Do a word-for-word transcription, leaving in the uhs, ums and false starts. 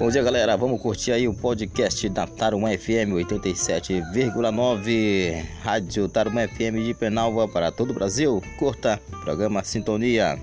Bom dia, galera, vamos curtir aí o podcast da Tarumã F M oitenta e sete vírgula nove, Rádio Tarumã F M de Penalva para todo o Brasil. Curta o programa Sintonia.